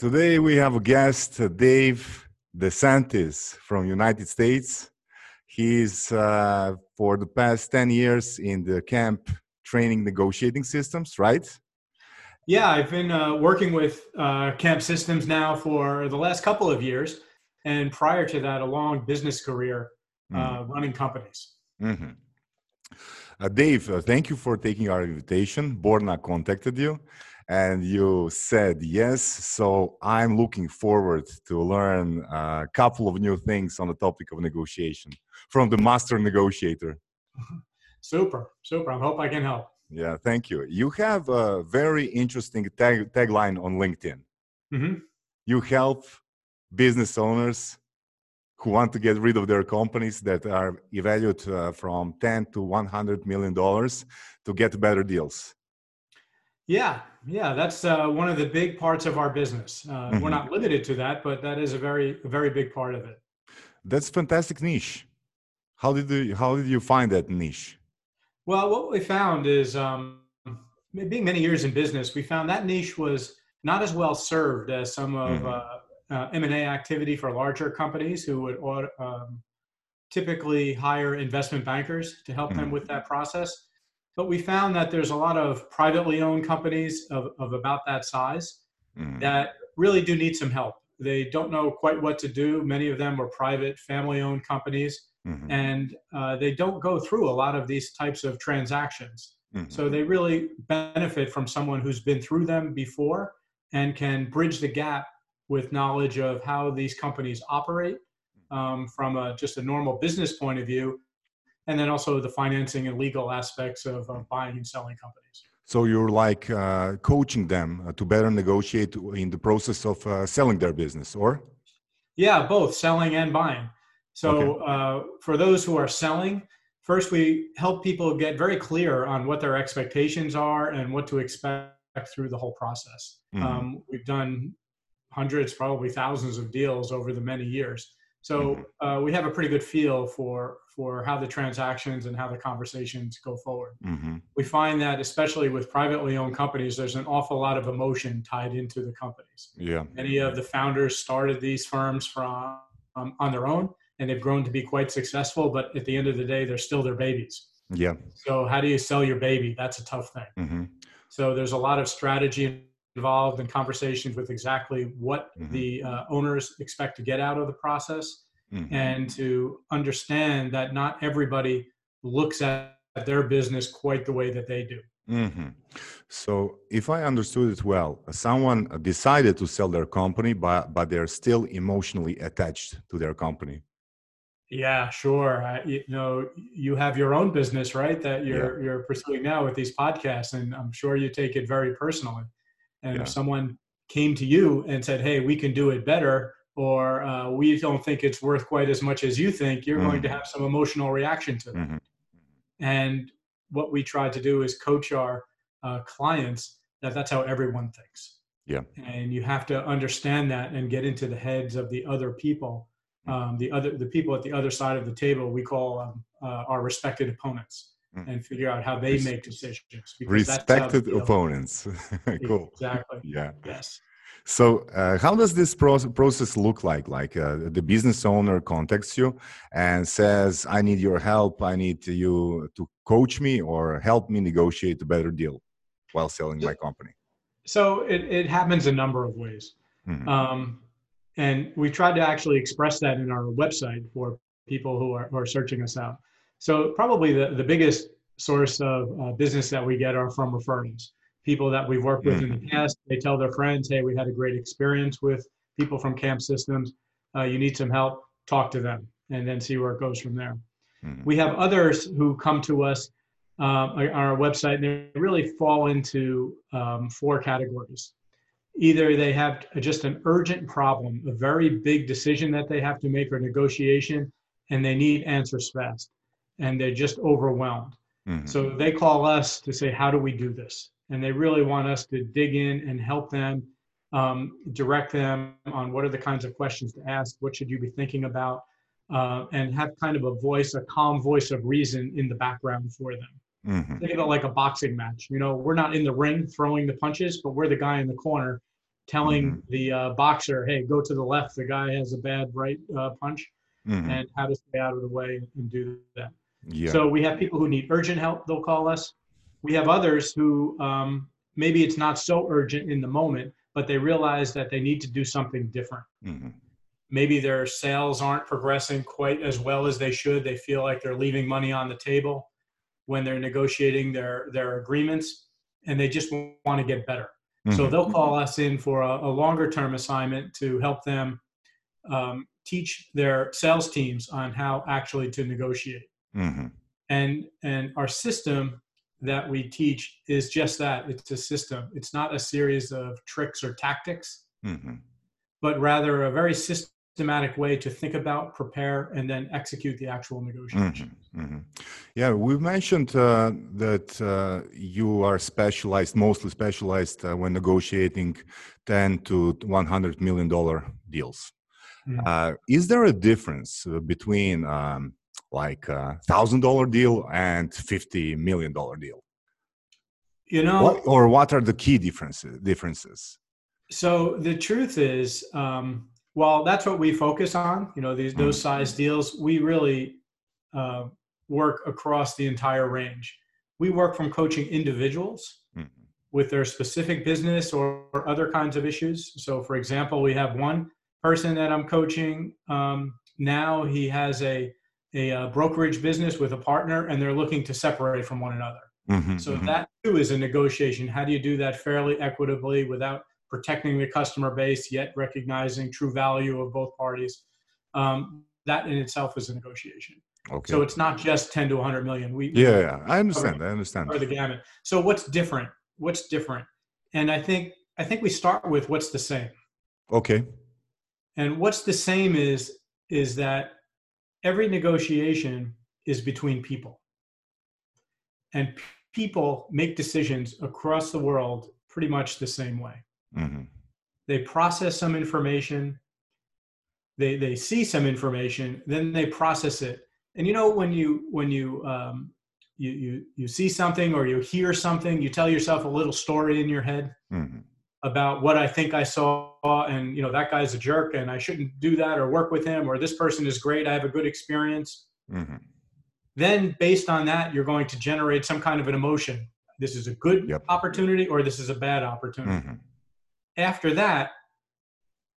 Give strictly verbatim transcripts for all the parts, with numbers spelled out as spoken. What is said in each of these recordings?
Today we have a guest, Dave DeSantis from United States. He's uh, for the past ten years in the camp training negotiating systems, right? Yeah, I've been uh, working with uh, Camp Systems now for the last couple of years. And prior to that, a long business career uh, mm-hmm. running companies. Mm-hmm. Uh, Dave, uh, thank you for taking our invitation. Borna contacted you and you said yes. So I'm looking forward to learn a couple of new things on the topic of negotiation from the master negotiator. Super, super. I hope I can help. Yeah, thank you. You have a very interesting tag, tagline on LinkedIn. Mm-hmm. You help business owners who want to get rid of their companies that are valued uh, from ten to one hundred million dollars to get better deals. Yeah, yeah, that's uh, one of the big parts of our business. Uh, mm-hmm. We're not limited to that, but that is a very, very big part of it. That's a fantastic niche. How did you, how did you find that niche? Well, what we found is, um, being many years in business, we found that niche was not as well served as some of mm-hmm. uh, Uh, M and A activity for larger companies who would um, typically hire investment bankers to help mm-hmm. them with that process. But we found that there's a lot of privately owned companies of, of about that size mm-hmm. that really do need some help. They don't know quite what to do. Many of them were private, family-owned companies, mm-hmm. and uh, they don't go through a lot of these types of transactions. Mm-hmm. So they really benefit from someone who's been through them before and can bridge the gap with knowledge of how these companies operate um, from a, just a normal business point of view, and then also the financing and legal aspects of uh, buying and selling companies. So you're like uh, coaching them to better negotiate in the process of uh, selling their business, or? Yeah, both selling and buying. So okay. uh, for those who are selling, first we help people get very clear on what their expectations are and what to expect through the whole process. Mm-hmm. um, we've done hundreds, probably thousands of deals over the many years. So uh, we have a pretty good feel for, for how the transactions and how the conversations go forward. Mm-hmm. We find that especially with privately owned companies, there's an awful lot of emotion tied into the companies. Yeah. Many of the founders started these firms from um, on their own, and they've grown to be quite successful, but at the end of the day, they're still their babies. Yeah. So how do you sell your baby? That's a tough thing. Mm-hmm. So there's a lot of strategy involved in conversations with exactly what mm-hmm. the uh, owners expect to get out of the process, mm-hmm. and to understand that not everybody looks at their business quite the way that they do. Mm-hmm. So if I understood it well, someone decided to sell their company, but, but they're still emotionally attached to their company. Yeah, sure. I, you know, you have your own business, right, that you're, yeah. you're pursuing now with these podcasts, and I'm sure you take it very personally. And yeah. if someone came to you and said, hey, we can do it better, or uh, we don't think it's worth quite as much as you think, you're mm-hmm. going to have some emotional reaction to that. Mm-hmm. And what we try to do is coach our uh, clients that that's how everyone thinks. Yeah. And you have to understand that and get into the heads of the other people, um, the other the people at the other side of the table we call um, uh, our respected opponents. And figure out how they make decisions. Respected opponents. Cool. Exactly. Yeah. Yes. So uh, how does this pro- process look like? Like uh, the business owner contacts you and says, I need your help. I need you to coach me or help me negotiate a better deal while selling my company. So it, it happens a number of ways. Mm-hmm. Um, and we tried to actually express that in our website for people who are, who are searching us out. So probably the, the biggest source of uh, business that we get are from referrals. People that we've worked with mm-hmm. in the past, they tell their friends, hey, we had a great experience with people from Camp Systems. Uh, you need some help, talk to them, and then see where it goes from there. Mm-hmm. We have others who come to us uh, on our website, and they really fall into um, four categories. Either they have just an urgent problem, a very big decision that they have to make or negotiation, and they need answers fast. And they're just overwhelmed. Mm-hmm. So they call us to say, how do we do this? And they really want us to dig in and help them, um, direct them on what are the kinds of questions to ask, what should you be thinking about, uh, and have kind of a voice, a calm voice of reason in the background for them. Mm-hmm. Think of it like a boxing match. You know, we're not in the ring throwing the punches, but we're the guy in the corner telling mm-hmm. the uh, boxer, hey, go to the left, the guy has a bad right uh, punch, mm-hmm. and how to stay out of the way and do that. Yeah. So we have people who need urgent help, they'll call us. We have others who um, maybe it's not so urgent in the moment, but they realize that they need to do something different. Mm-hmm. Maybe their sales aren't progressing quite as well as they should. They feel like they're leaving money on the table when they're negotiating their, their agreements, and they just want to get better. Mm-hmm. So they'll call us in for a, a longer-term assignment to help them um, teach their sales teams on how actually to negotiate. Mm-hmm. And, and our system that we teach is just that. It's a system. It's not a series of tricks or tactics, mm-hmm. but rather a very systematic way to think about, prepare, and then execute the actual negotiation. Mm-hmm. Mm-hmm. Yeah, we mentioned uh, that uh, you are specialized, mostly specialized uh, when negotiating ten to one hundred million dollars deals. Mm-hmm. Uh, is there a difference between um, like a one thousand dollars deal and fifty million dollars deal? You know, what, or what are the key differences? differences? So the truth is, um, well, that's what we focus on, you know, these, those mm-hmm. size deals. We really uh, work across the entire range. We work from coaching individuals mm-hmm. with their specific business or, or other kinds of issues. So for example, we have one person that I'm coaching um, now. He has a, a uh, brokerage business with a partner, and they're looking to separate from one another. Mm-hmm, so mm-hmm. that too is a negotiation. How do you do that fairly, equitably, without protecting the customer base, yet recognizing true value of both parties? Um, that in itself is a negotiation. Okay. So it's not just ten to one hundred million. We yeah, we, yeah. I understand. Cover, I understand. Or the gamut. So what's different? What's different? And I think I think we start with what's the same. Okay. And what's the same is is that every negotiation is between people, and p- people make decisions across the world pretty much the same way. Mm-hmm. They process some information, they they see some information, then they process it. And you know, when you when you um, you you you see something or you hear something, you tell yourself a little story in your head mm-hmm. about what I think I saw, and you know, that guy's a jerk and I shouldn't do that or work with him, or this person is great, I have a good experience. Mm-hmm. Then based on that, you're going to generate some kind of an emotion. This is a good yep. opportunity, or this is a bad opportunity. Mm-hmm. After that,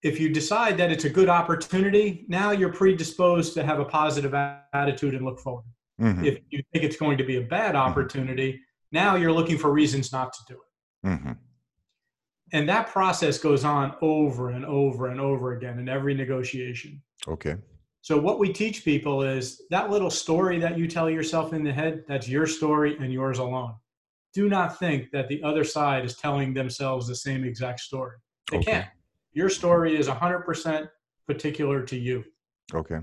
if you decide that it's a good opportunity, now you're predisposed to have a positive attitude and look forward. Mm-hmm. If you think it's going to be a bad opportunity, mm-hmm. now you're looking for reasons not to do it. Mm-hmm. And that process goes on over and over and over again in every negotiation. Okay. So what we teach people is that little story that you tell yourself in the head, that's your story and yours alone. Do not think that the other side is telling themselves the same exact story. They okay. can't. Your story is one hundred percent particular to you. Okay.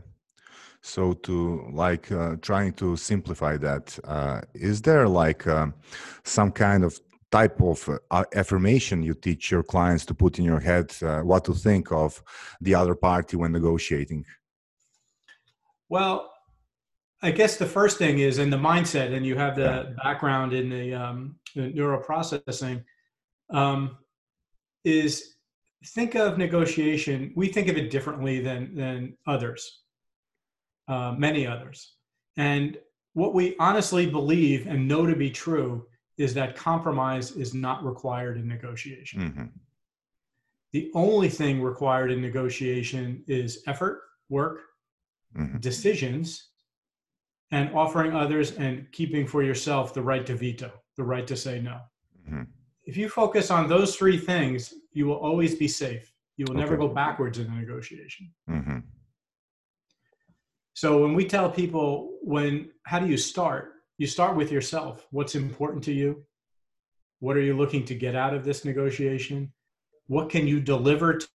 So to like uh, trying to simplify that, uh, is there like um, some kind of type of uh, affirmation you teach your clients to put in your head, uh, what to think of the other party when negotiating? Well, I guess the first thing is in the mindset, and you have the yeah. background in the, um, the neuroprocessing, um, is think of negotiation. We think of it differently than, than others, uh, many others. And what we honestly believe and know to be true is that compromise is not required in negotiation. Mm-hmm. The only thing required in negotiation is effort, work, mm-hmm. decisions, and offering others and keeping for yourself the right to veto, the right to say no. Mm-hmm. If you focus on those three things, you will always be safe. You will okay. never go backwards in a negotiation. Mm-hmm. So when we tell people, when, how do you start? You start with yourself. What's important to you? What are you looking to get out of this negotiation? What can you deliver to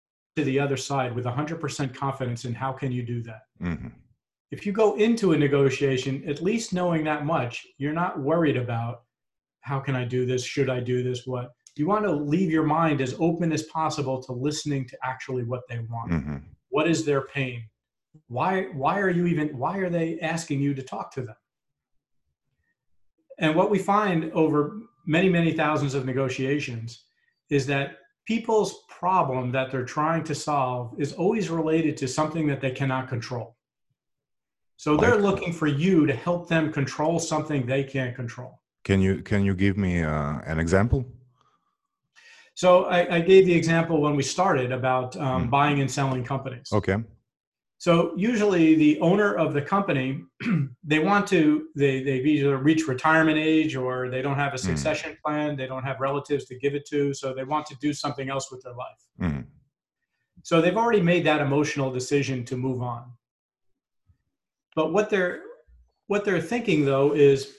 the other side with one hundred percent confidence, and how can you do that? Mm-hmm. If you go into a negotiation, at least knowing that much, you're not worried about how can I do this? Should I do this? What? You want to leave your mind as open as possible to listening to actually what they want. Mm-hmm. What is their pain? Why, why are you even, why are they asking you to talk to them? And what we find over many, many thousands of negotiations is that people's problem that they're trying to solve is always related to something that they cannot control. So they're looking for you to help them control something they can't control. Can you, can you give me uh, an example? So I, I gave the example when we started about um, mm. buying and selling companies. Okay. So usually the owner of the company, they want to, they, they've either reached retirement age or they don't have a succession mm. plan. They don't have relatives to give it to. So they want to do something else with their life. Mm. So they've already made that emotional decision to move on. But what they're, what they're thinking though is,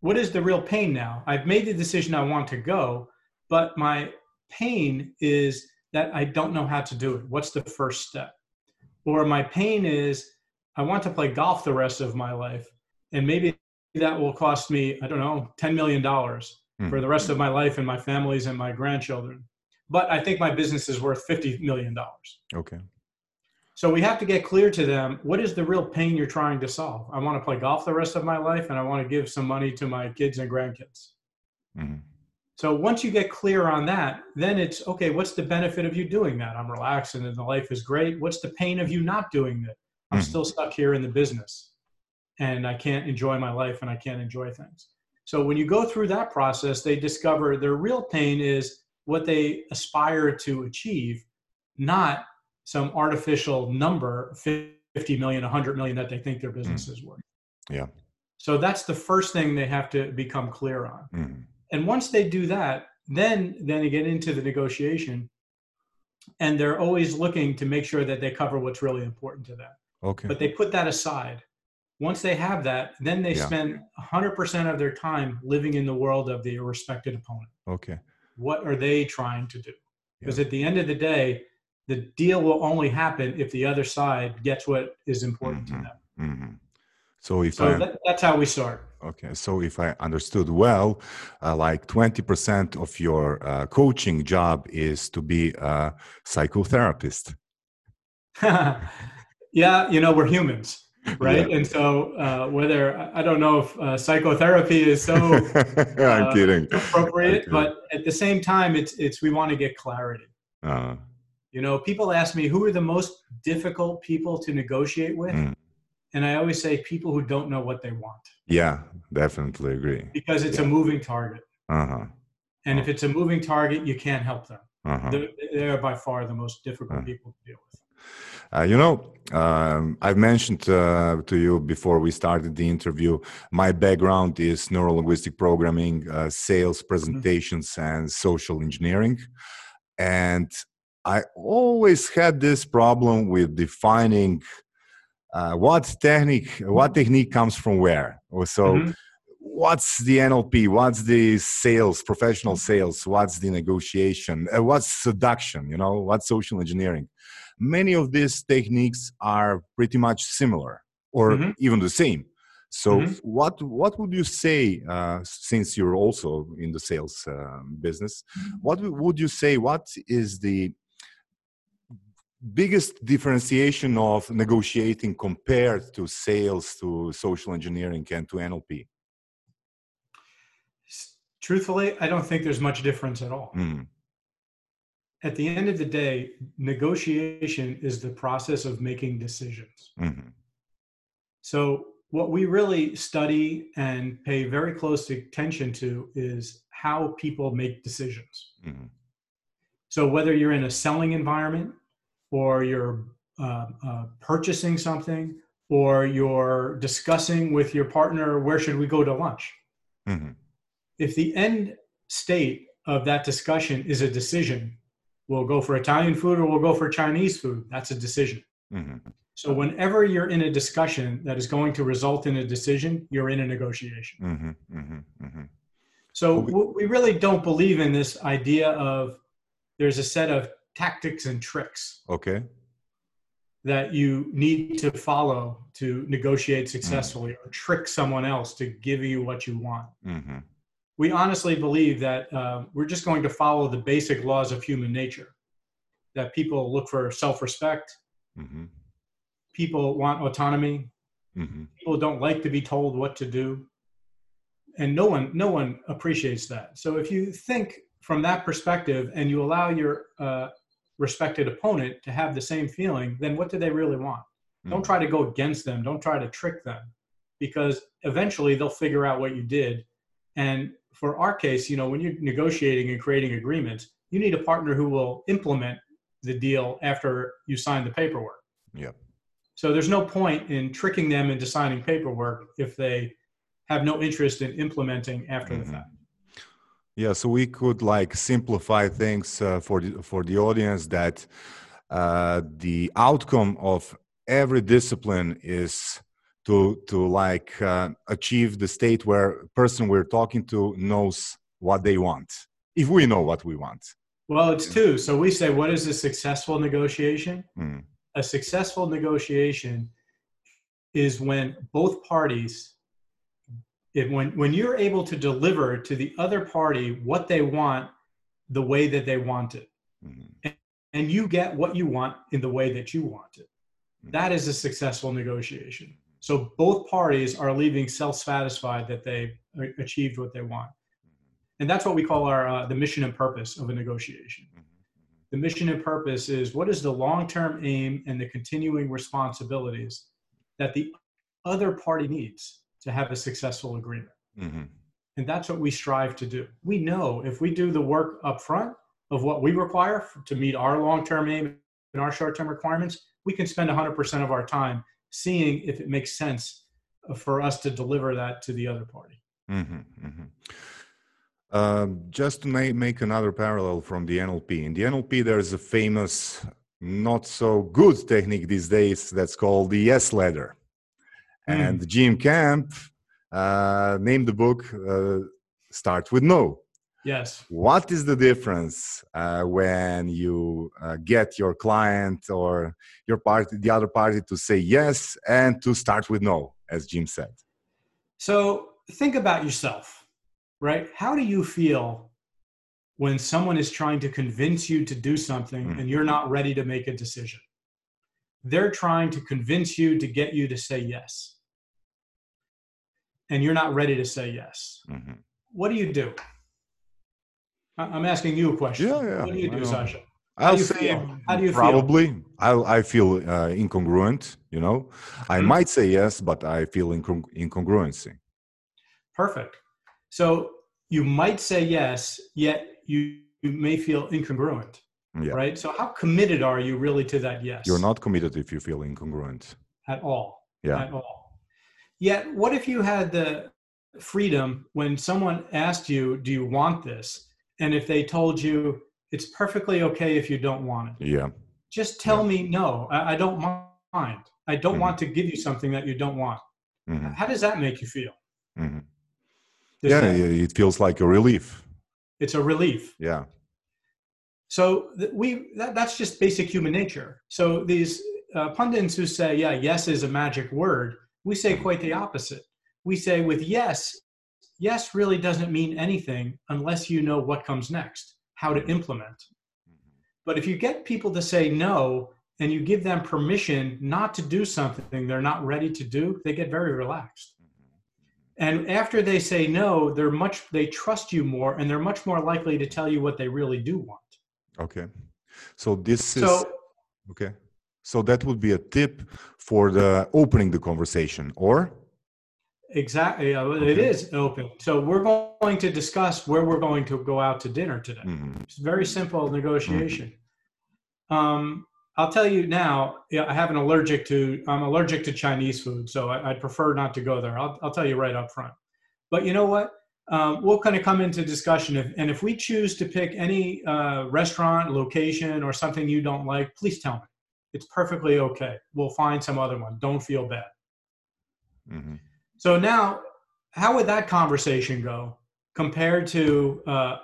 what is the real pain now? I've made the decision I want to go, but my pain is that I don't know how to do it. What's the first step? Or my pain is I want to play golf the rest of my life, and maybe that will cost me, I don't know, ten million dollars mm. for the rest of my life and my families and my grandchildren. But I think my business is worth fifty million dollars. Okay. So we have to get clear to them, what is the real pain you're trying to solve? I want to play golf the rest of my life, and I want to give some money to my kids and grandkids. Mm-hmm. So once you get clear on that, then it's, okay, what's the benefit of you doing that? I'm relaxed and the life is great. What's the pain of you not doing that? I'm mm-hmm. still stuck here in the business, and I can't enjoy my life, and I can't enjoy things. So when you go through that process, they discover their real pain is what they aspire to achieve, not some artificial number, fifty million, one hundred million that they think their business mm. is worth. Yeah. So that's the first thing they have to become clear on. Mm. And once they do that, then, then they get into the negotiation, and they're always looking to make sure that they cover what's really important to them. Okay. But they put that aside. Once they have that, then they yeah. spend one hundred percent of their time living in the world of the respected opponent. Okay. What are they trying to do? Because yeah. at the end of the day, the deal will only happen if the other side gets what is important mm-hmm. to them. Mm-hmm. So if so I, that, that's how we start. Okay. So if I understood well, uh, like twenty percent of your uh, coaching job is to be a psychotherapist. Yeah. You know, we're humans, right? Yeah. And so uh, whether, I don't know if uh, psychotherapy is so uh, I'm kidding. appropriate, okay. but at the same time, it's, it's, we want to get clarity. Uh, You know, people ask me, who are the most difficult people to negotiate with? Mm. And I always say people who don't know what they want. Yeah, definitely agree. Because it's yeah. a moving target. Uh-huh. And uh-huh. if it's a moving target, you can't help them. Uh-huh. They're, they're by far the most difficult uh-huh. people to deal with. Uh, you know, um, I've mentioned uh, to you before we started the interview, my background is neuro-linguistic programming, uh, sales presentations, mm-hmm. and social engineering. And I always had this problem with defining uh, what technique, what technique comes from where. So mm-hmm. what's the N L P? What's the sales, professional sales? What's the negotiation? Uh, what's seduction? You know, what's social engineering? Many of these techniques are pretty much similar or mm-hmm. even the same. So mm-hmm. what, what would you say, uh, since you're also in the sales uh, business, mm-hmm. what would you say, what is the biggest differentiation of negotiating compared to sales, to social engineering, and to N L P? Truthfully, I don't think there's much difference at all. Mm. At the end of the day, negotiation is the process of making decisions. Mm-hmm. So what we really study and pay very close attention to is how people make decisions. Mm-hmm. So whether you're in a selling environment, or you're uh, uh, purchasing something, or you're discussing with your partner, where should we go to lunch? Mm-hmm. If the end state of that discussion is a decision, we'll go for Italian food or we'll go for Chinese food. That's a decision. Mm-hmm. So whenever you're in a discussion that is going to result in a decision, you're in a negotiation. Mm-hmm. Mm-hmm. Mm-hmm. So we-, we really don't believe in this idea of there's a set of tactics and tricks okay. that you need to follow to negotiate successfully mm-hmm. or trick someone else to give you what you want. Mm-hmm. We honestly believe that uh, we're just going to follow the basic laws of human nature, that people look for self-respect, mm-hmm. people want autonomy, mm-hmm. people don't like to be told what to do, and no one, no one appreciates that. So if you think from that perspective and you allow your uh, respected opponent to have the same feeling, then what do they really want? Mm. Don't try to go against them. Don't try to trick them, because eventually they'll figure out what you did. And for our case, you know, when you're negotiating and creating agreements, you need a partner who will implement the deal after you sign the paperwork. Yep. So there's no point in tricking them into signing paperwork if they have no interest in implementing after mm-hmm. the fact. Yeah, so we could like simplify things uh, for the, for the audience that uh, the outcome of every discipline is to to like uh, achieve the state where person we're talking to knows what they want, if we know what we want. Well, it's two. So we say, what is a successful negotiation? Mm. A successful negotiation is when both parties, it, when, when you're able to deliver to the other party what they want the way that they want it, mm-hmm. and, and you get what you want in the way that you want it. Mm-hmm. That is a successful negotiation. So both parties are leaving self-satisfied that they achieved what they want. And that's what we call our uh, the mission and purpose of a negotiation. Mm-hmm. The mission and purpose is what is the long-term aim and the continuing responsibilities that the other party needs to have a successful agreement. Mm-hmm. And that's what we strive to do. We know if we do the work up front of what we require to meet our long-term aim and our short-term requirements, we can spend one hundred percent of our time seeing if it makes sense for us to deliver that to the other party. Mm-hmm. Mm-hmm. Uh, just to ma- make another parallel from the N L P. In the N L P, there's a famous, not so good technique these days that's called the yes ladder. Mm. And Jim Camp uh, named the book uh, Start With No. Yes. What is the difference uh, when you uh, get your client or your party, the other party to say yes and to start with no, as Jim said? So think about yourself. Right? How do you feel when someone is trying to convince you to do something mm. and you're not ready to make a decision? They're trying to convince you to get you to say yes. And you're not ready to say yes. Mm-hmm. What do you do? I'm asking you a question. Yeah, yeah. What do you do, Sasha? How I'll do you say feel? How do you probably, feel? I'll, I feel uh, incongruent, you know. I mm. might say yes, but I feel incongru- incongruency. Perfect. So you might say yes, yet you, you may feel incongruent, yeah. right? So how committed are you really to that yes? You're not committed if you feel incongruent. At all. Yeah. At all. Yet what if you had the freedom when someone asked you, do you want this? And if they told you, it's perfectly okay if you don't want it. Yeah. Just tell yeah. me, no, I, I don't mind. I don't mm-hmm. want to give you something that you don't want. Mm-hmm. How does that make you feel? Mm-hmm. Yeah, that. It feels like a relief. It's a relief. Yeah. So th- we that, that's just basic human nature. So these uh, pundits who say, yeah, yes is a magic word, we say quite the opposite. We say with yes, yes really doesn't mean anything unless you know what comes next, how to implement. But if you get people to say no and you give them permission not to do something they're not ready to do, they get very relaxed. And after they say no, they're much, they trust you more and they're much more likely to tell you what they really do want. Okay. So this so, is, okay. So that would be a tip for the opening the conversation or? Exactly. Uh, okay. It is open. So we're going to discuss where we're going to go out to dinner today. Mm-hmm. It's a very simple negotiation. Mm-hmm. Um, I'll tell you now, I have an allergic to, I'm allergic to Chinese food, so I, I'd prefer not to go there. I'll, I'll tell you right up front. But you know what? Um, we'll kind of come into discussion. If, and if we choose to pick any uh, restaurant, location, or something you don't like, please tell me. It's perfectly okay. We'll find some other one. Don't feel bad. Mm-hmm. So now, how would that conversation go compared to, uh,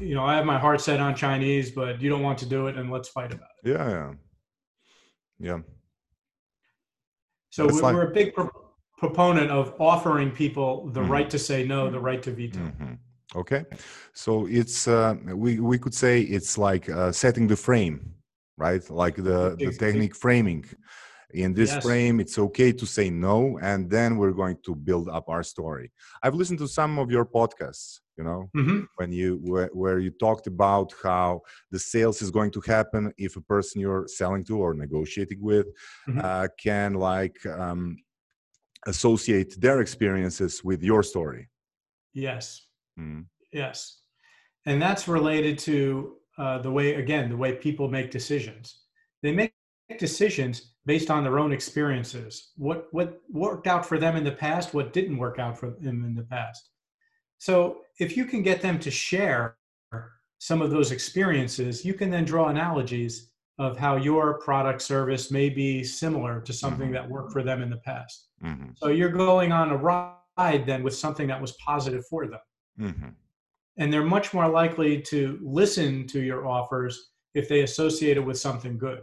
you know, I have my heart set on Chinese, but you don't want to do it, and let's fight about it. Yeah, yeah. Yeah. So we, like, we're a big pro- proponent of offering people the mm-hmm. right to say no, the right to veto. Mm-hmm. Okay. So it's, uh, we, we could say it's like uh, setting the frame, right? Like the, the technique framing. in this yes. frame, it's okay to say no, and then we're going to build up our story. I've listened to some of your podcasts, you know, mm-hmm. when you where, where you talked about how the sales is going to happen if a person you're selling to or negotiating with mm-hmm. uh, can like um, associate their experiences with your story. Yes. Mm. Yes. And that's related to uh, the way, again, the way people make decisions. They make decisions based on their own experiences. What what worked out for them in the past, what didn't work out for them in the past. So if you can get them to share some of those experiences, you can then draw analogies of how your product service may be similar to something mm-hmm. that worked for them in the past. Mm-hmm. So you're going on a ride then with something that was positive for them. Mm-hmm. And they're much more likely to listen to your offers if they associate it with something good,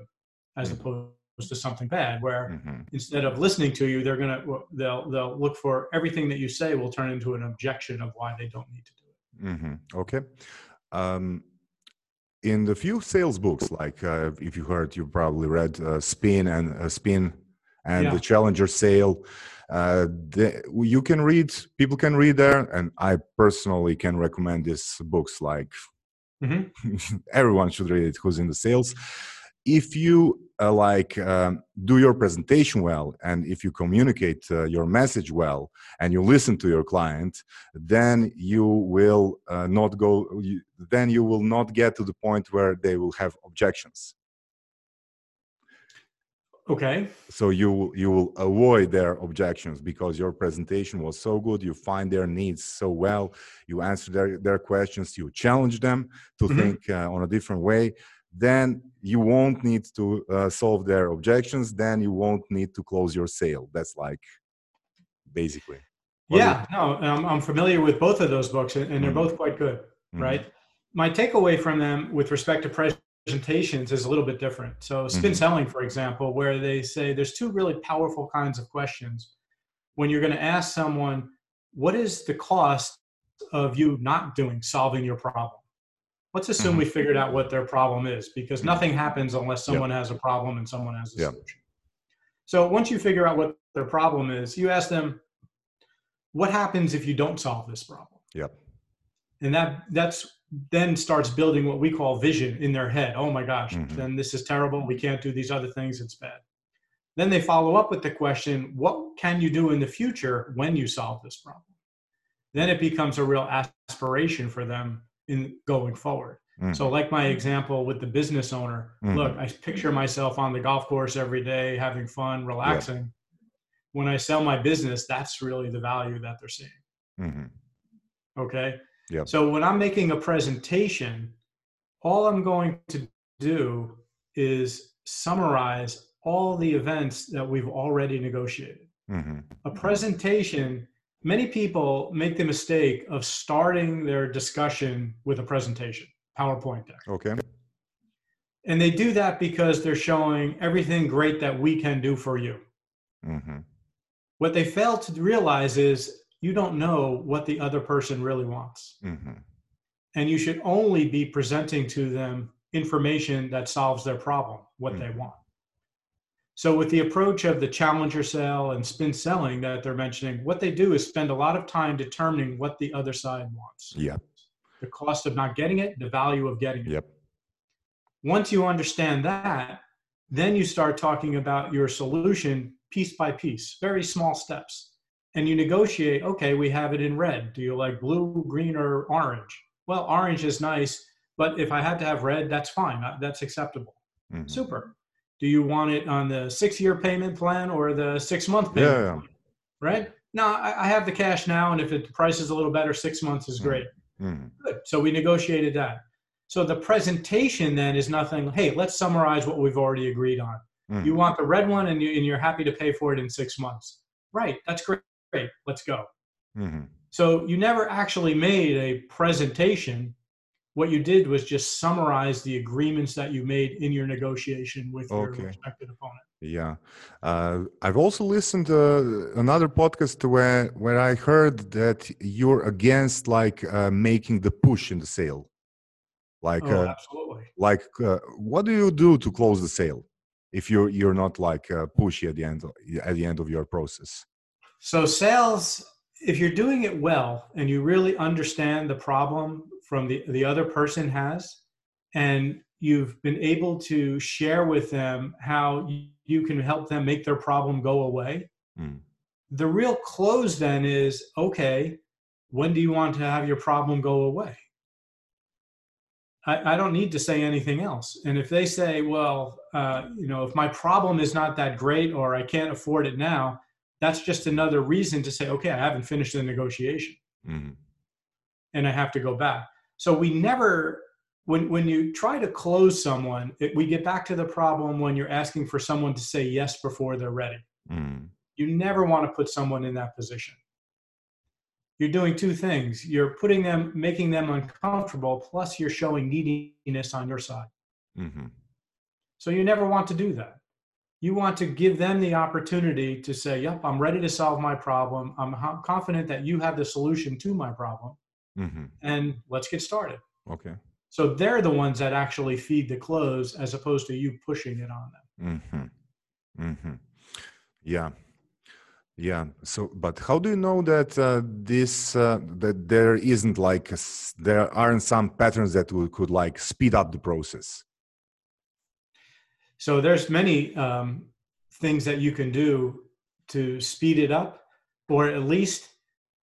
as mm-hmm. opposed to something bad, where mm-hmm. instead of listening to you, they're gonna they'll they'll look for everything that you say will turn into an objection of why they don't need to do it. Mm-hmm. Okay. Um, in the few sales books, like uh, if you heard, you probably read uh, Spin and uh, Spin and yeah. the Challenger Sale. Uh, the, you can read, people can read there, and I personally can recommend these books, like mm-hmm. everyone should read it who's in the sales. If you uh, like um, do your presentation well, and if you communicate uh, your message well, and you listen to your client, then you will uh, not go, you, then you will not get to the point where they will have objections. Okay. So you you will avoid their objections because your presentation was so good. You find their needs so well. You answer their, their questions. You challenge them to mm-hmm. think uh, on a different way. Then you won't need to uh, solve their objections. Then you won't need to close your sale. That's like basically. Yeah. No, I'm, I'm familiar with both of those books, and they're mm-hmm. both quite good, mm-hmm. right? My takeaway from them with respect to price presentations is a little bit different. So Spin Selling, for example, where they say there's two really powerful kinds of questions. When you're going to ask someone, what is the cost of you not doing, solving your problem? Let's assume mm-hmm. we figured out what their problem is, because nothing happens unless someone yep. has a problem and someone has a yep. solution. So once you figure out what their problem is, you ask them, what happens if you don't solve this problem? Yep. And that that's then starts building what we call vision in their head. Oh my gosh, mm-hmm. then this is terrible. We can't do these other things. It's bad. Then they follow up with the question, what can you do in the future when you solve this problem? Then it becomes a real aspiration for them in going forward. Mm-hmm. So like my example with the business owner, mm-hmm. look, I picture myself on the golf course every day, having fun, relaxing. Yeah. When I sell my business, that's really the value that they're seeing. Mm-hmm. Okay. Yep. So when I'm making a presentation, all I'm going to do is summarize all the events that we've already negotiated. Mm-hmm. A presentation, many people make the mistake of starting their discussion with a presentation, PowerPoint deck. Okay. And they do that because they're showing everything great that we can do for you. Mm-hmm. What they fail to realize is you don't know what the other person really wants. Mm-hmm. And you should only be presenting to them information that solves their problem, what mm-hmm. they want. So with the approach of the Challenger Sale and Spin Selling that they're mentioning, what they do is spend a lot of time determining what the other side wants. Yeah. The cost of not getting it, the value of getting it. Yep. Once you understand that, then you start talking about your solution piece by piece, very small steps. And you negotiate, okay, we have it in red. Do you like blue, green, or orange? Well, orange is nice, but if I had to have red, that's fine. That's acceptable. Mm-hmm. Super. Do you want it on the six-year payment plan or the six-month payment yeah. plan? Right? No, I, I have the cash now, and if it, the price is a little better, six months is great. Mm-hmm. Good. So we negotiated that. So the presentation then is nothing, hey, let's summarize what we've already agreed on. Mm-hmm. You want the red one, and, you, and you're happy to pay for it in six months. Right. That's great. Great, let's go. Mm-hmm. So you never actually made a presentation. What you did was just summarize the agreements that you made in your negotiation with okay. your respected opponent. Yeah. Uh, I've also listened to another podcast where, where I heard that you're against like uh, making the push in the sale. Like, oh, uh, absolutely. Like, uh, what do you do to close the sale? if you're you're not like uh, pushy at the end at the end of your process? So sales, if you're doing it well and you really understand the problem from the, the other person has, and you've been able to share with them how you can help them make their problem go away, mm. the real close then is, okay, when do you want to have your problem go away? I, I don't need to say anything else. And if they say, well, uh, you know, if my problem is not that great or I can't afford it now, that's just another reason to say, okay, I haven't finished the negotiation mm-hmm. and I have to go back. So we never, when, when you try to close someone, it, we get back to the problem when you're asking for someone to say yes before they're ready. Mm-hmm. You never want to put someone in that position. You're doing two things. You're putting them, making them uncomfortable, plus you're showing neediness on your side. Mm-hmm. So you never want to do that. You want to give them the opportunity to say, yep, I'm ready to solve my problem. I'm confident that you have the solution to my problem. Mm-hmm. And let's get started. Okay. So they're the ones that actually feed the close as opposed to you pushing it on them. Mm-hmm. Mm-hmm. Yeah. Yeah. So, but how do you know that uh, this, uh, that there isn't like, a, there aren't some patterns that we could like speed up the process? So there's many um, things that you can do to speed it up, or at least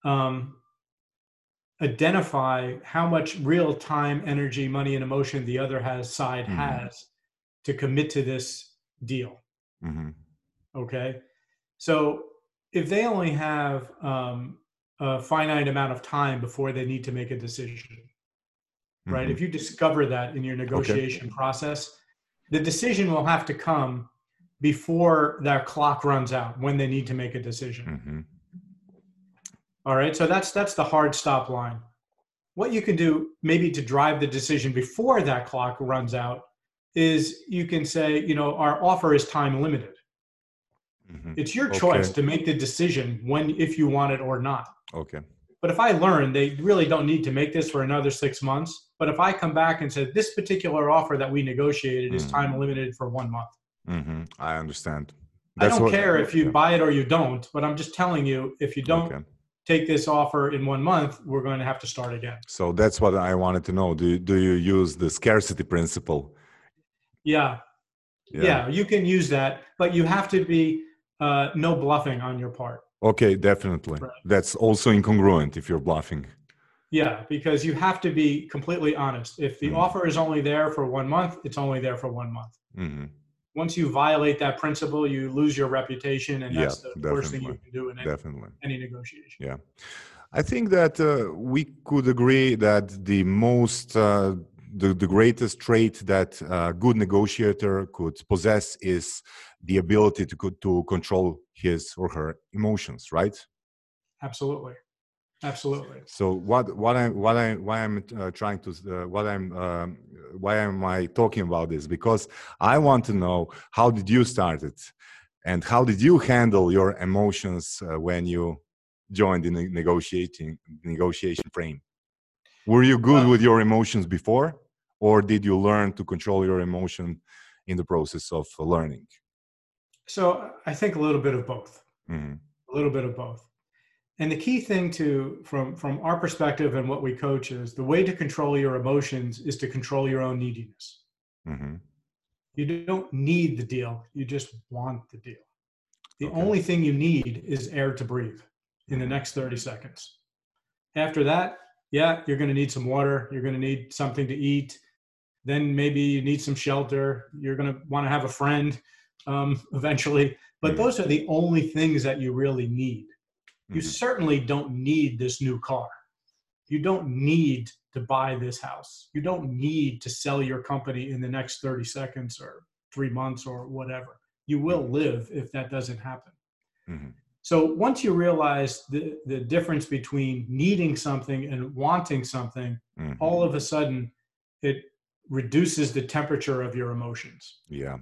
um, identify how much real time, energy, money, and emotion the other has side mm-hmm. has to commit to this deal. Mm-hmm. Okay. So if they only have um, a finite amount of time before they need to make a decision, mm-hmm. right? If you discover that in your negotiation okay. process, the decision will have to come before their clock runs out when they need to make a decision. Mm-hmm. All right. So that's, that's the hard stop line. What you can do maybe to drive the decision before that clock runs out is you can say, you know, our offer is time limited. Mm-hmm. It's your choice okay. to make the decision when, if you want it or not. Okay. But if I learn they really don't need to make this for another six months, but if I come back and say this particular offer that we negotiated mm-hmm. is time limited for one month. Mm-hmm. I understand. That's I don't what, care if you yeah. buy it or you don't, but I'm just telling you, if you don't okay. take this offer in one month, we're going to have to start again. So that's what I wanted to know. Do, do you use the scarcity principle? Yeah. yeah. Yeah. You can use that, but you have to be uh, no bluffing on your part. Okay, definitely. Right. That's also incongruent if you're bluffing. Yeah, because you have to be completely honest. If the mm-hmm. offer is only there for one month, it's only there for one month. Mm-hmm. Once you violate that principle, you lose your reputation, and that's yeah, the definitely. worst thing you can do in any, definitely. any negotiation. Yeah, I think that uh, we could agree that the most, uh, the, the greatest trait that a good negotiator could possess is the ability to to control his or her emotions, right? Absolutely, absolutely. So what what I what I why I'm uh, trying to uh, what I'm um, why am I talking about this? Because I want to know how did you start it, and how did you handle your emotions uh, when you joined the negotiating negotiation frame? Were you good um, with your emotions before, or did you learn to control your emotion in the process of learning? So I think a little bit of both, mm-hmm. a little bit of both. And the key thing to, from, from our perspective and what we coach is the way to control your emotions is to control your own neediness. Mm-hmm. You don't need the deal. You just want the deal. The okay. only thing you need is air to breathe in the next thirty seconds. After that, yeah, you're going to need some water. You're going to need something to eat. Then maybe you need some shelter. You're going to want to have a friend. Um, eventually, but mm-hmm. those are the only things that you really need. You mm-hmm. certainly don't need this new car. You don't need to buy this house. You don't need to sell your company in the next thirty seconds or three months or whatever. You will mm-hmm. live if that doesn't happen. Mm-hmm. So once you realize the, the difference between needing something and wanting something, mm-hmm. all of a sudden it reduces the temperature of your emotions. Yeah.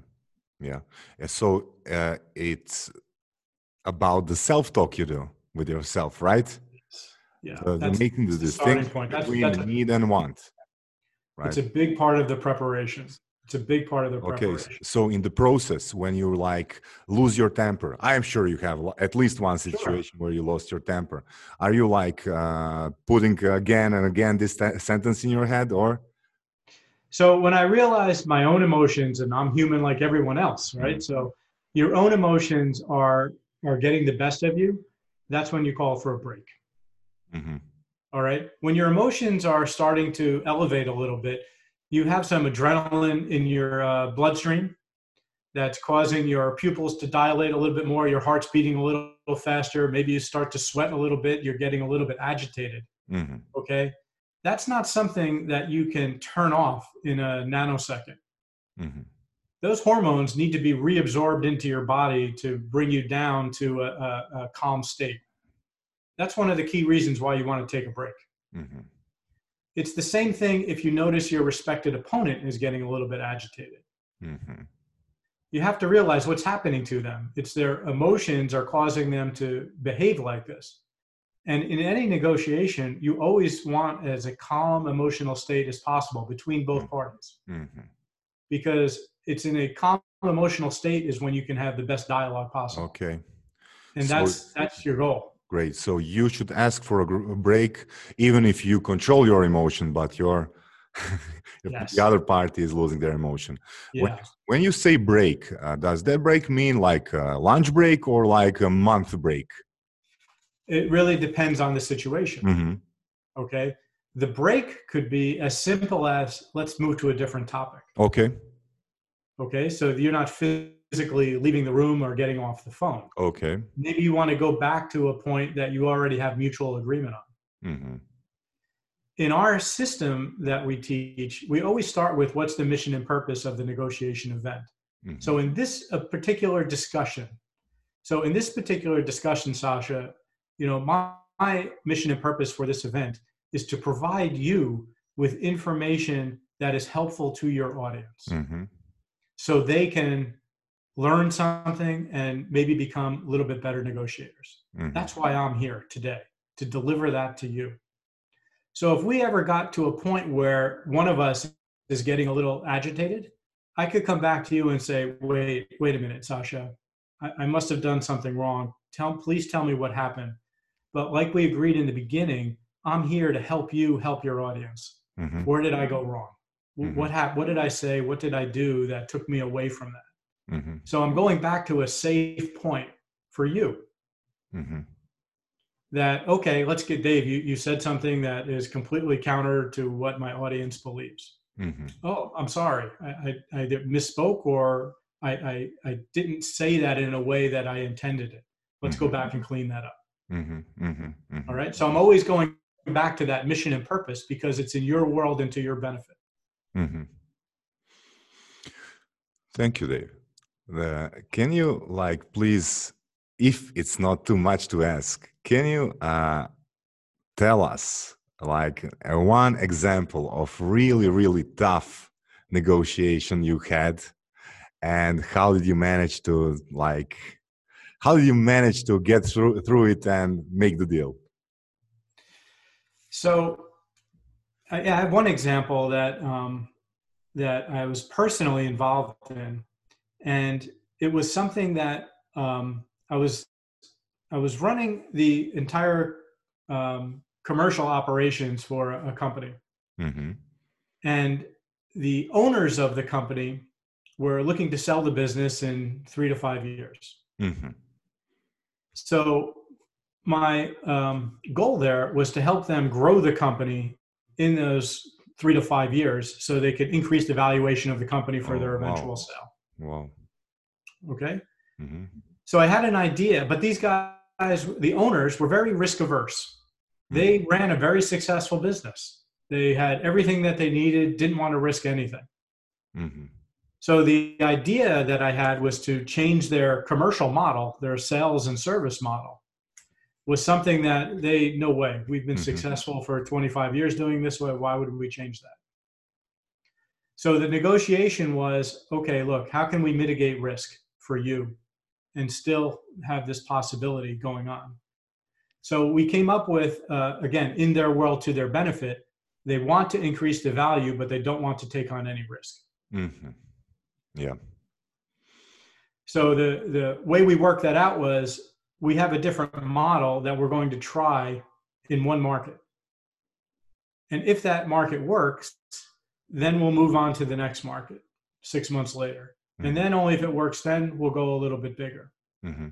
Yeah. And so uh, it's about the self-talk you do with yourself, right? Yeah. So that's making the distinction between that's, that's need and want. Right? It's a big part of the preparation. It's a big part of the preparation. Okay, so in the process, when you like lose your temper, I am sure you have at least one situation sure. where you lost your temper. Are you like uh, putting again and again this t- sentence in your head, or? So when I realized my own emotions, and I'm human like everyone else, right? Mm-hmm. So your own emotions are are getting the best of you. That's when you call for a break. Mm-hmm. All right. When your emotions are starting to elevate a little bit, you have some adrenaline in your uh, bloodstream that's causing your pupils to dilate a little bit more. Your heart's beating a little faster. Maybe you start to sweat a little bit. You're getting a little bit agitated. Mm-hmm. Okay. That's not something that you can turn off in a nanosecond. Mm-hmm. Those hormones need to be reabsorbed into your body to bring you down to a, a, a calm state. That's one of the key reasons why you want to take a break. Mm-hmm. It's the same thing if you notice your respected opponent is getting a little bit agitated. Mm-hmm. You have to realize what's happening to them. It's their emotions are causing them to behave like this. And in any negotiation, you always want as a calm emotional state as possible between both mm-hmm. parties. Mm-hmm. Because it's in a calm emotional state is when you can have the best dialogue possible. Okay. And so that's that's your goal. Great. So you should ask for a break, even if you control your emotion, but your yes. the other party is losing their emotion. Yeah. When, when you say break, uh, does that break mean like a lunch break or like a month break? It really depends on the situation. Mm-hmm. Okay. The break could be as simple as let's move to a different topic. Okay. Okay. So you're not physically leaving the room or getting off the phone. Okay. Maybe you want to go back to a point that you already have mutual agreement on. Mm-hmm. In our system that we teach, we always start with what's the mission and purpose of the negotiation event. Mm-hmm. So in this a particular discussion, so in this particular discussion, Sasha, you know, my, my mission and purpose for this event is to provide you with information that is helpful to your audience. Mm-hmm. So they can learn something and maybe become a little bit better negotiators. Mm-hmm. That's why I'm here today, to deliver that to you. So if we ever got to a point where one of us is getting a little agitated, I could come back to you and say, wait, wait a minute, Sasha, I, I must have done something wrong. Tell, please tell me what happened. But like we agreed in the beginning, I'm here to help you help your audience. Mm-hmm. Where did I go wrong? Mm-hmm. What happened? What did I say? What did I do that took me away from that? Mm-hmm. So I'm going back to a safe point for you. Mm-hmm. That, okay, let's get Dave, you, you said something that is completely counter to what my audience believes. Mm-hmm. Oh, I'm sorry. I, I, I misspoke or I, I, I didn't say that in a way that I intended it. Let's mm-hmm. go back and clean that up. Mm-hmm. Mm-hmm. Mm-hmm. All right. So I'm always going back to that mission and purpose because it's in your world and to your benefit. Mm-hmm. Thank you, Dave. Uh, can you, like, please, if it's not too much to ask, can you uh, tell us, like, uh, one example of really, really tough negotiation you had, and how did you manage to, like, how did you manage to get through through it and make the deal? So. I have one example that um, that I was personally involved in, and it was something that um, I was I was running the entire um, commercial operations for a, a company, mm-hmm. and the owners of the company were looking to sell the business in three to five years. Mm-hmm. So my um, goal there was to help them grow the company in those three to five years so they could increase the valuation of the company for oh, their eventual wow. sale. Wow. Okay. Mm-hmm. So I had an idea, but these guys, the owners, were very risk averse. Mm-hmm. They ran a very successful business. They had everything that they needed, didn't want to risk anything. Mm-hmm. So the idea that I had was to change their commercial model, their sales and service model, was something that they, no way, we've been mm-hmm. successful for twenty-five years doing this way, why would we change that? So the negotiation was, okay, look, how can we mitigate risk for you and still have this possibility going on? So we came up with, uh, again, in their world to their benefit, they want to increase the value, but they don't want to take on any risk. Mm-hmm. Yeah. So the, the way we worked that out was we have a different model that we're going to try in one market. And if that market works, then we'll move on to the next market six months later. Mm-hmm. And then only if it works, then we'll go a little bit bigger. Mm-hmm.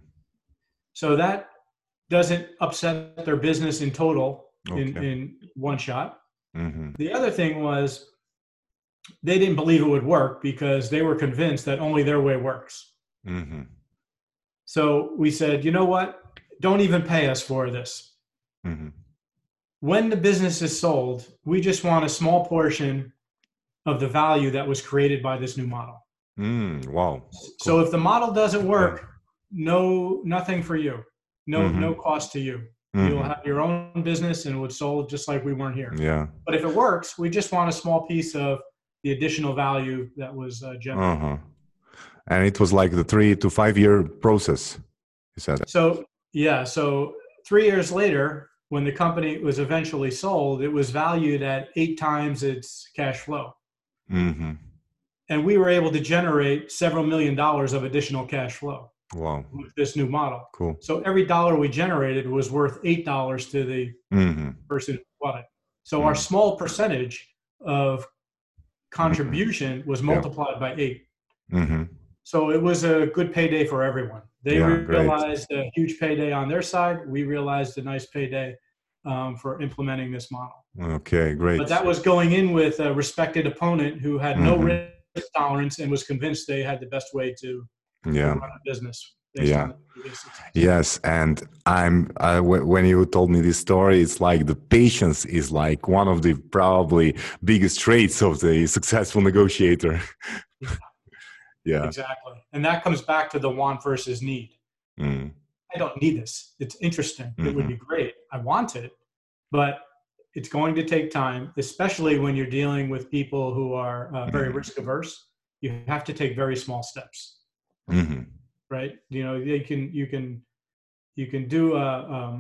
So that doesn't upset their business in total okay. in, in one shot. Mm-hmm. The other thing was they didn't believe it would work because they were convinced that only their way works. Mm-hmm. So we said, you know what? Don't even pay us for this. Mm-hmm. When the business is sold, we just want a small portion of the value that was created by this new model. Mm, wow. Cool. So if the model doesn't work, no, nothing for you. No, mm-hmm. no cost to you. Mm-hmm. You'll have your own business and it would sold just like we weren't here. Yeah. But if it works, we just want a small piece of the additional value that was uh, generated. Uh-huh. And it was like the three to five year process, you said. So, yeah. So three years later, when the company was eventually sold, it was valued at eight times its cash flow. Mm-hmm. And we were able to generate several million dollars of additional cash flow. Wow. With this new model. Cool. So every dollar we generated was worth eight dollars to the mm-hmm. person who bought it. So mm-hmm. our small percentage of contribution mm-hmm. was multiplied yeah. by eight. Mm-hmm. So it was a good payday for everyone. They yeah, realized great. a huge payday on their side. We realized a nice payday um, for implementing this model. Okay, great. But that was going in with a respected opponent who had mm-hmm. no risk tolerance and was convinced they had the best way to yeah business yeah yes and i'm I, w- when you told me this story, it's like the patience is like one of the probably biggest traits of the successful negotiator. yeah. yeah exactly and that comes back to the want versus need. mm. I don't need this. It's interesting. Mm-hmm. It would be great. I want it, but it's going to take time, especially when you're dealing with people who are uh, very mm-hmm. risk averse. You have to take very small steps. Mm-hmm. Right? You know, they can, you can, you can do, uh, um,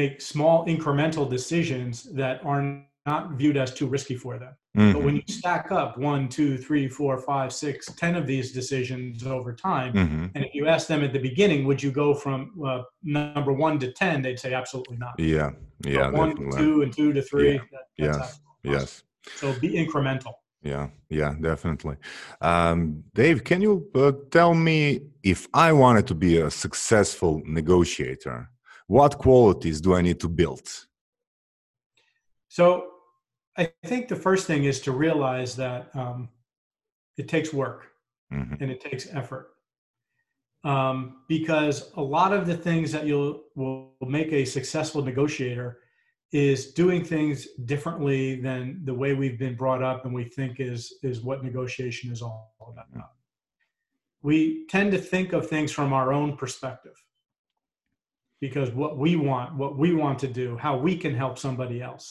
make small incremental decisions that are not viewed as too risky for them. Mm-hmm. But when you stack up one, two, three, four, five, six, ten of these decisions over time, mm-hmm. and if you ask them at the beginning, would you go from uh, number one to ten? They'd say absolutely not. Yeah, yeah. But one definitely. to two and two to three. Yeah. That, that's yes, yes. So be incremental. Yeah, yeah, definitely. Um, Dave, can you uh, tell me, if I wanted to be a successful negotiator, what qualities do I need to build? So I think the first thing is to realize that um, it takes work mm-hmm. and it takes effort. Um, because a lot of the things that you'll will make a successful negotiator is doing things differently than the way we've been brought up and we think is is what negotiation is all about. Mm-hmm. We tend to think of things from our own perspective because what we want, what we want to do, how we can help somebody else.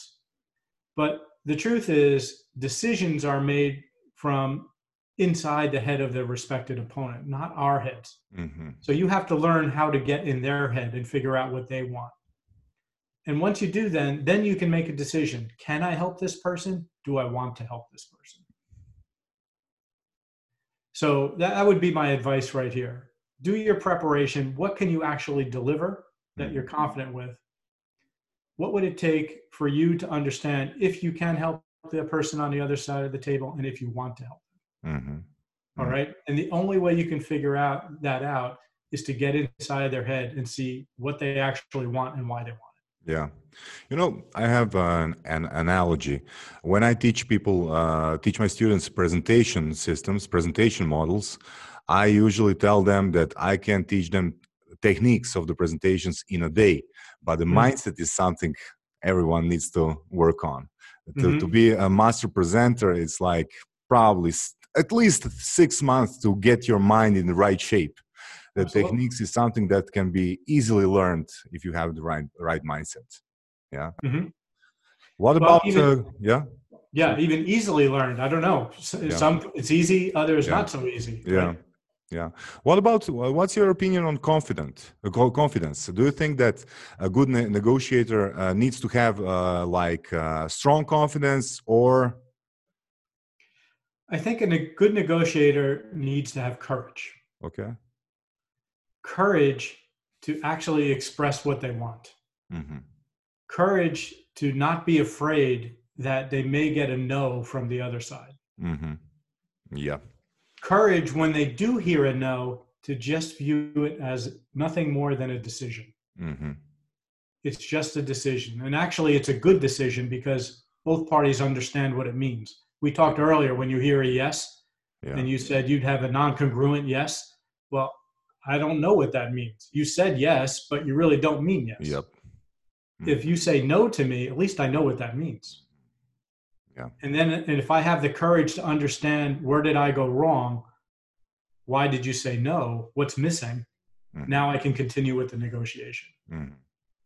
But the truth is decisions are made from inside the head of the respected opponent, not our heads. Mm-hmm. So you have to learn how to get in their head and figure out what they want. And once you do, then, then you can make a decision. Can I help this person? Do I want to help this person? So that, that would be my advice right here. Do your preparation. What can you actually deliver that you're confident with? What would it take for you to understand if you can help the person on the other side of the table and if you want to help them? Mm-hmm. Mm-hmm. All right. And the only way you can figure out that out is to get inside their head and see what they actually want and why they want. Yeah. You know, I have an, an analogy. When I teach people, uh, teach my students presentation systems, presentation models, I usually tell them that I can teach them techniques of the presentations in a day, but the mm-hmm. mindset is something everyone needs to work on. To, mm-hmm. to be a master presenter, it's like probably st- at least six months to get your mind in the right shape. The Absolutely. Techniques is something that can be easily learned if you have the right right mindset. Yeah. Mm-hmm. What well, about even, uh, yeah? Yeah, even easily learned. I don't know. Yeah. Some it's easy, others yeah. not so easy. Yeah, right? yeah. What about what's your opinion on confident confidence? Do you think that a good ne- negotiator uh, needs to have uh, like uh, strong confidence or? I think a ne- good negotiator needs to have courage. Okay. Courage to actually express what they want. Mm-hmm. Courage to not be afraid that they may get a no from the other side. Mm-hmm. Yeah. Courage when they do hear a no to just view it as nothing more than a decision. Mm-hmm. It's just a decision. And actually it's a good decision because both parties understand what it means. We talked earlier when you hear a yes, yeah. and you said you'd have a non-congruent yes. Well, I don't know what that means. You said yes, but you really don't mean yes. Yep. Mm-hmm. If you say no to me, at least I know what that means. Yeah. And then and if I have the courage to understand where did I go wrong, why did you say no, what's missing, mm-hmm. now I can continue with the negotiation. Mm-hmm.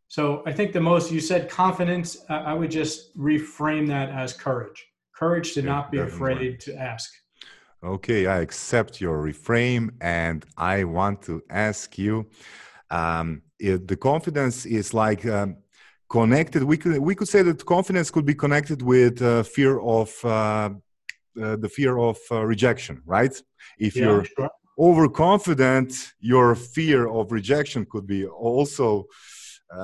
So I think the most, you said confidence, I would just reframe that as courage. Courage to yeah, not be definitely. afraid to ask. Okay, I accept your reframe, and I want to ask you, um, if the confidence is like um, connected, we could we could say that confidence could be connected with uh, fear of, uh, uh, the fear of uh, rejection, right? If yeah, you're sure. overconfident, your fear of rejection could be also Uh,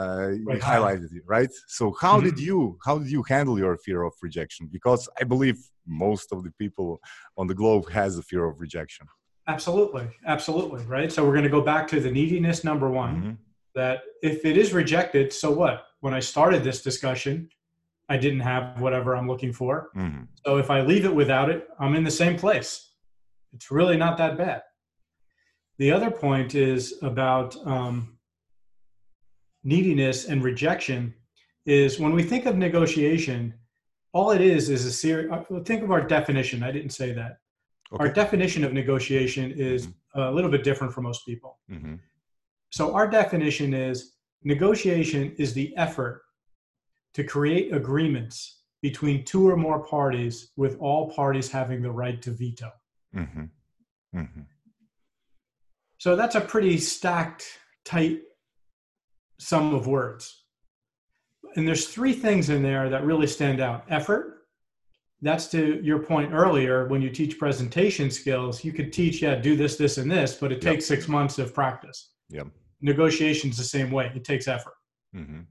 you right. highlighted it, right? So how mm-hmm. did you how did you handle your fear of rejection? Because I believe most of the people on the globe has a fear of rejection. Absolutely, absolutely, right? So we're going to go back to the neediness, number one, mm-hmm. that if it is rejected, so what? When I started this discussion, I didn't have whatever I'm looking for. Mm-hmm. So if I leave it without it, I'm in the same place. It's really not that bad. The other point is about... Um, neediness and rejection is when we think of negotiation, all it is is a series. Think of our definition. I didn't say that. Okay. Our definition of negotiation is mm-hmm. a little bit different for most people. Mm-hmm. So our definition is negotiation is the effort to create agreements between two or more parties with all parties having the right to veto. Mm-hmm. Mm-hmm. So that's a pretty stacked, tight sum of words. And there's three things in there that really stand out. Effort. That's to your point earlier, when you teach presentation skills, you could teach, yeah, do this, this, and this, but it yep. takes six months of practice. Yep. Negotiation's the same way. It takes effort. Mm-hmm.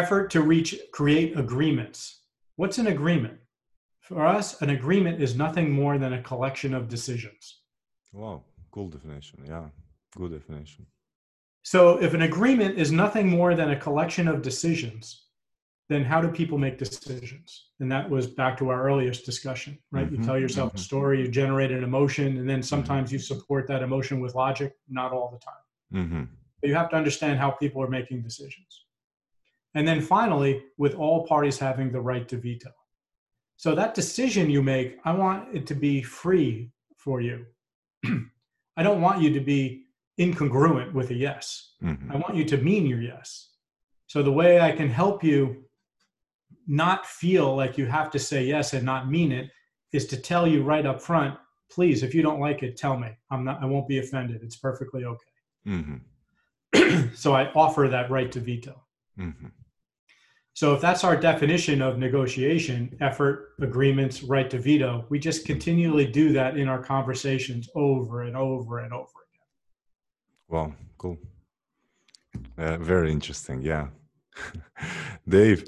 Effort to reach, create agreements. What's an agreement? For us, an agreement is nothing more than a collection of decisions. Wow. Cool definition. Yeah. Good definition. So if an agreement is nothing more than a collection of decisions, then how do people make decisions? And that was back to our earliest discussion, right? Mm-hmm, you tell yourself mm-hmm. a story, you generate an emotion, and then sometimes mm-hmm. you support that emotion with logic, not all the time. Mm-hmm. But you have to understand how people are making decisions. And then finally, with all parties having the right to veto. So that decision you make, I want it to be free for you. I don't want you to be incongruent with a yes. Mm-hmm. I want you to mean your yes. So the way I can help you not feel like you have to say yes and not mean it is to tell you right up front, please, if you don't like it, tell me. I'm not, I won't be offended. It's perfectly okay. Mm-hmm. So I offer that right to veto. Mm-hmm. So if that's our definition of negotiation, effort, agreements, right to veto, we just continually do that in our conversations over and over and over. Wow, cool. Uh, very interesting, yeah. Dave,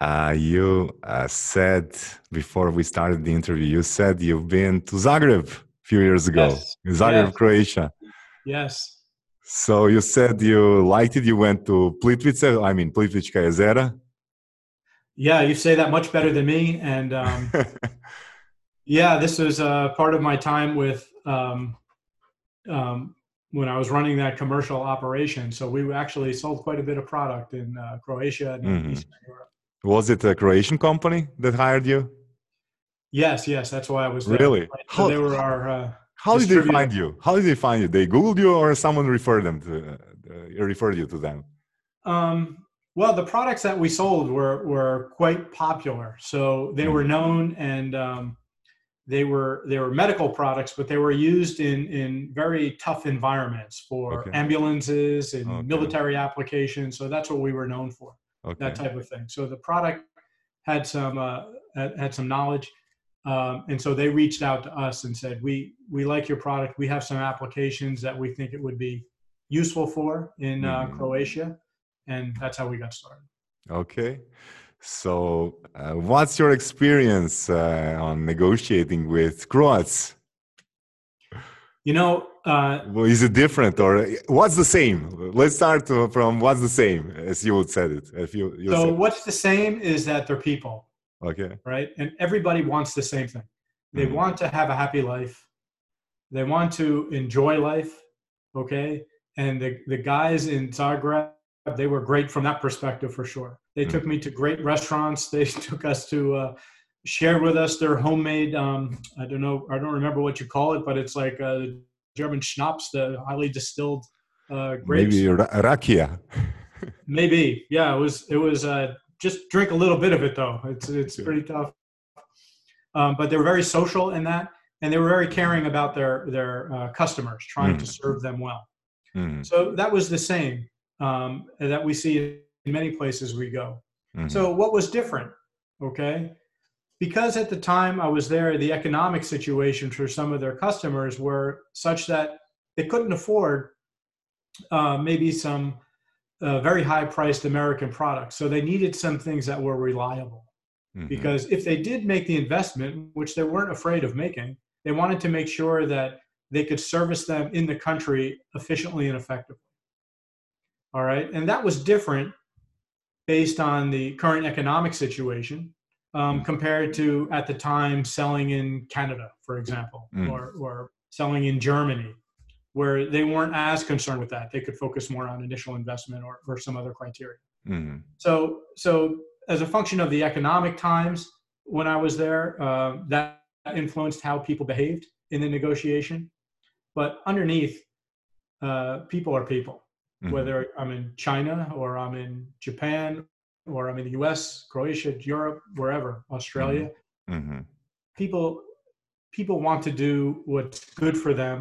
uh, you uh, said before we started the interview, you said you've been to Zagreb a few years ago, yes. in Zagreb, yes. Croatia. Yes. So you said you liked it. You went to Plitvice, I mean, Plitvička jezera. Yeah, you say that much better than me. And um, yeah, this was uh, part of my time with... Um, um, when I was running that commercial operation. So we actually sold quite a bit of product in uh, Croatia and mm-hmm. Eastern Europe. Was it a Croatian company that hired you? Yes, yes. That's why I was there. Really? Right? How, so they were our, uh, how did they find you? How did they find you? They Googled you or someone referred them to, uh, referred you to them? Um, well, the products that we sold were were quite popular. So they mm-hmm. were known and... Um, They were they were medical products, but they were used in, in very tough environments for okay. ambulances and okay. military applications. So that's what we were known for, okay. that type of thing. So the product had some uh, had some knowledge, Um, and so they reached out to us and said, we, we like your product. We have some applications that we think it would be useful for in uh, mm-hmm. Croatia. And that's how we got started. Okay. So uh, what's your experience uh, on negotiating with Croats? You know, uh, well, is it different or what's the same? Let's start from what's the same, as you would said it. If you, you so what's it. the same is that they're people. Okay. Right. And everybody wants the same thing. They mm-hmm. want to have a happy life. They want to enjoy life. Okay. And the, the guys in Zagreb, they were great from that perspective for sure. They mm-hmm. took me to great restaurants. They took us to uh, share with us their homemade, um, I don't know, I don't remember what you call it, but it's like uh, the German schnapps, the highly distilled uh, grapes. Maybe ra- rakia. Maybe. Yeah. It was, it was, uh, just drink a little bit of it though. It's, it's pretty tough. Um, but they were very social in that. And they were very caring about their, their uh, customers, trying mm. to serve them well. Mm. So that was the same um, that we see in many places we go. Mm-hmm. So what was different? Okay. Because at the time I was there, the economic situation for some of their customers were such that they couldn't afford uh, maybe some Uh, very high-priced American products. So they needed some things that were reliable. Mm-hmm. Because if they did make the investment, which they weren't afraid of making, they wanted to make sure that they could service them in the country efficiently and effectively. All right. And that was different based on the current economic situation um, mm-hmm. compared to, at the time, selling in Canada, for example, mm-hmm. or, or selling in Germany, where they weren't as concerned with that. They could focus more on initial investment or, or some other criteria. Mm-hmm. So, so as a function of the economic times, when I was there, uh, that influenced how people behaved in the negotiation. But underneath, uh, people are people, mm-hmm. whether I'm in China or I'm in Japan or I'm in the U S, Croatia, Europe, wherever, Australia, mm-hmm. people, people want to do what's good for them.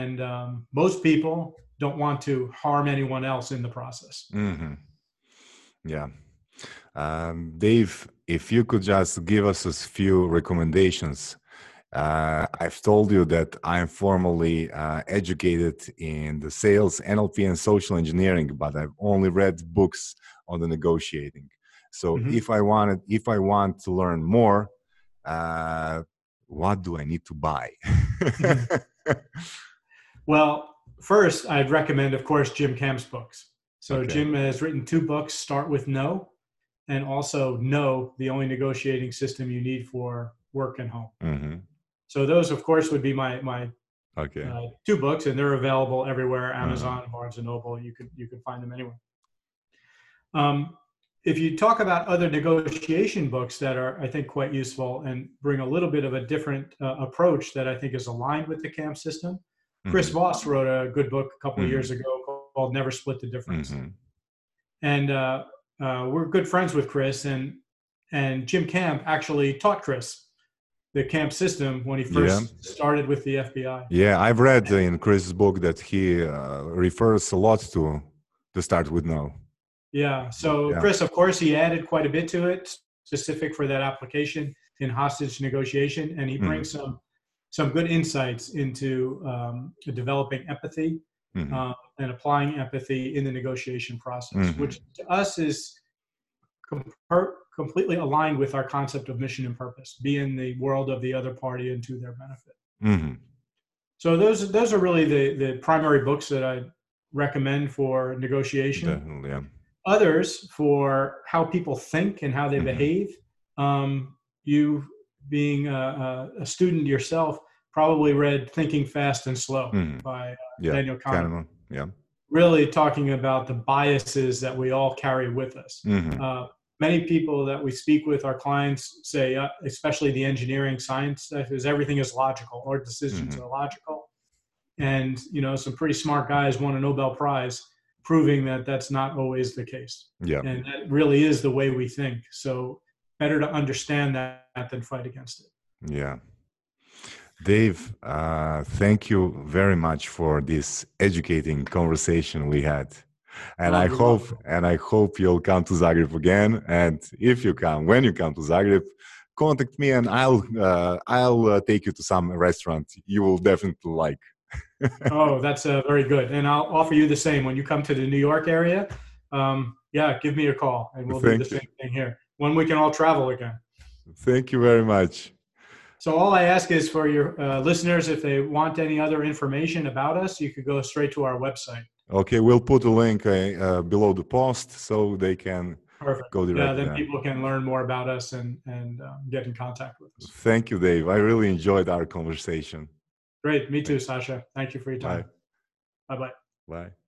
And um, most people don't want to harm anyone else in the process. Mm-hmm. Yeah. Um, Dave, if you could just give us a few recommendations. Uh, I've told you that I'm formally uh, educated in the sales, N L P, and social engineering, but I've only read books on the negotiating. So mm-hmm. if I wanted, if I want to learn more, uh, what do I need to buy? Well, first, I'd recommend, of course, Jim Camp's books. So okay. Jim has written two books, Start With No, and also No, The Only Negotiating System You Need for Work and Home. Mm-hmm. So those, of course, would be my my okay. uh, two books, and they're available everywhere, Amazon, mm-hmm. Barnes and Noble. You can, you can find them anywhere. Um, if you talk about other negotiation books that are, I think, quite useful and bring a little bit of a different uh, approach that I think is aligned with the Camp system, Chris Voss wrote a good book a couple mm-hmm. of years ago called Never Split the Difference. Mm-hmm. And uh, uh, we're good friends with Chris, and and Jim Camp actually taught Chris the Camp system when he first yeah. started with the F B I. Yeah, I've read in Chris's book that he uh, refers a lot to the Start With No. Yeah, so yeah. Chris, of course, he added quite a bit to it, specific for that application in hostage negotiation, and he mm-hmm. brings some some good insights into um, developing empathy mm-hmm. uh, and applying empathy in the negotiation process, mm-hmm. which to us is com- per- completely aligned with our concept of mission and purpose, be in the world of the other party and to their benefit. Mm-hmm. So those, those are really the, the primary books that I recommend for negotiation. Definitely, yeah. Others for how people think and how they mm-hmm. behave. Um, you being a, a student yourself, probably read Thinking Fast and Slow mm-hmm. by uh, yeah. Daniel Kahneman. Yeah, really talking about the biases that we all carry with us. Mm-hmm. Uh, many people that we speak with, our clients say, uh, especially the engineering science stuff, is everything is logical. Our decisions mm-hmm. are logical. And, you know, some pretty smart guys won a Nobel Prize proving that that's not always the case. Yeah. And that really is the way we think. So better to understand that than fight against it. Yeah. Dave, uh, thank you very much for this educating conversation we had. And I hope, and I hope you'll come to Zagreb again. And if you come, when you come to Zagreb, contact me and I'll, uh, I'll uh, take you to some restaurant you will definitely like. Oh, that's uh, very good. And I'll offer you the same. When you come to the New York area, um, yeah, give me a call and we'll Thank do the you. same thing here. When we can all travel again. Thank you very much. So all I ask is for your uh, listeners, if they want any other information about us, you could go straight to our website. Okay, we'll put a link uh, uh, below the post so they can Perfect. go directly. Yeah, then there. people can learn more about us and, and uh, get in contact with us. Thank you, Dave. I really enjoyed our conversation. Great. Me too, Sasha. Thank you for your time. Bye. Bye-bye. Bye.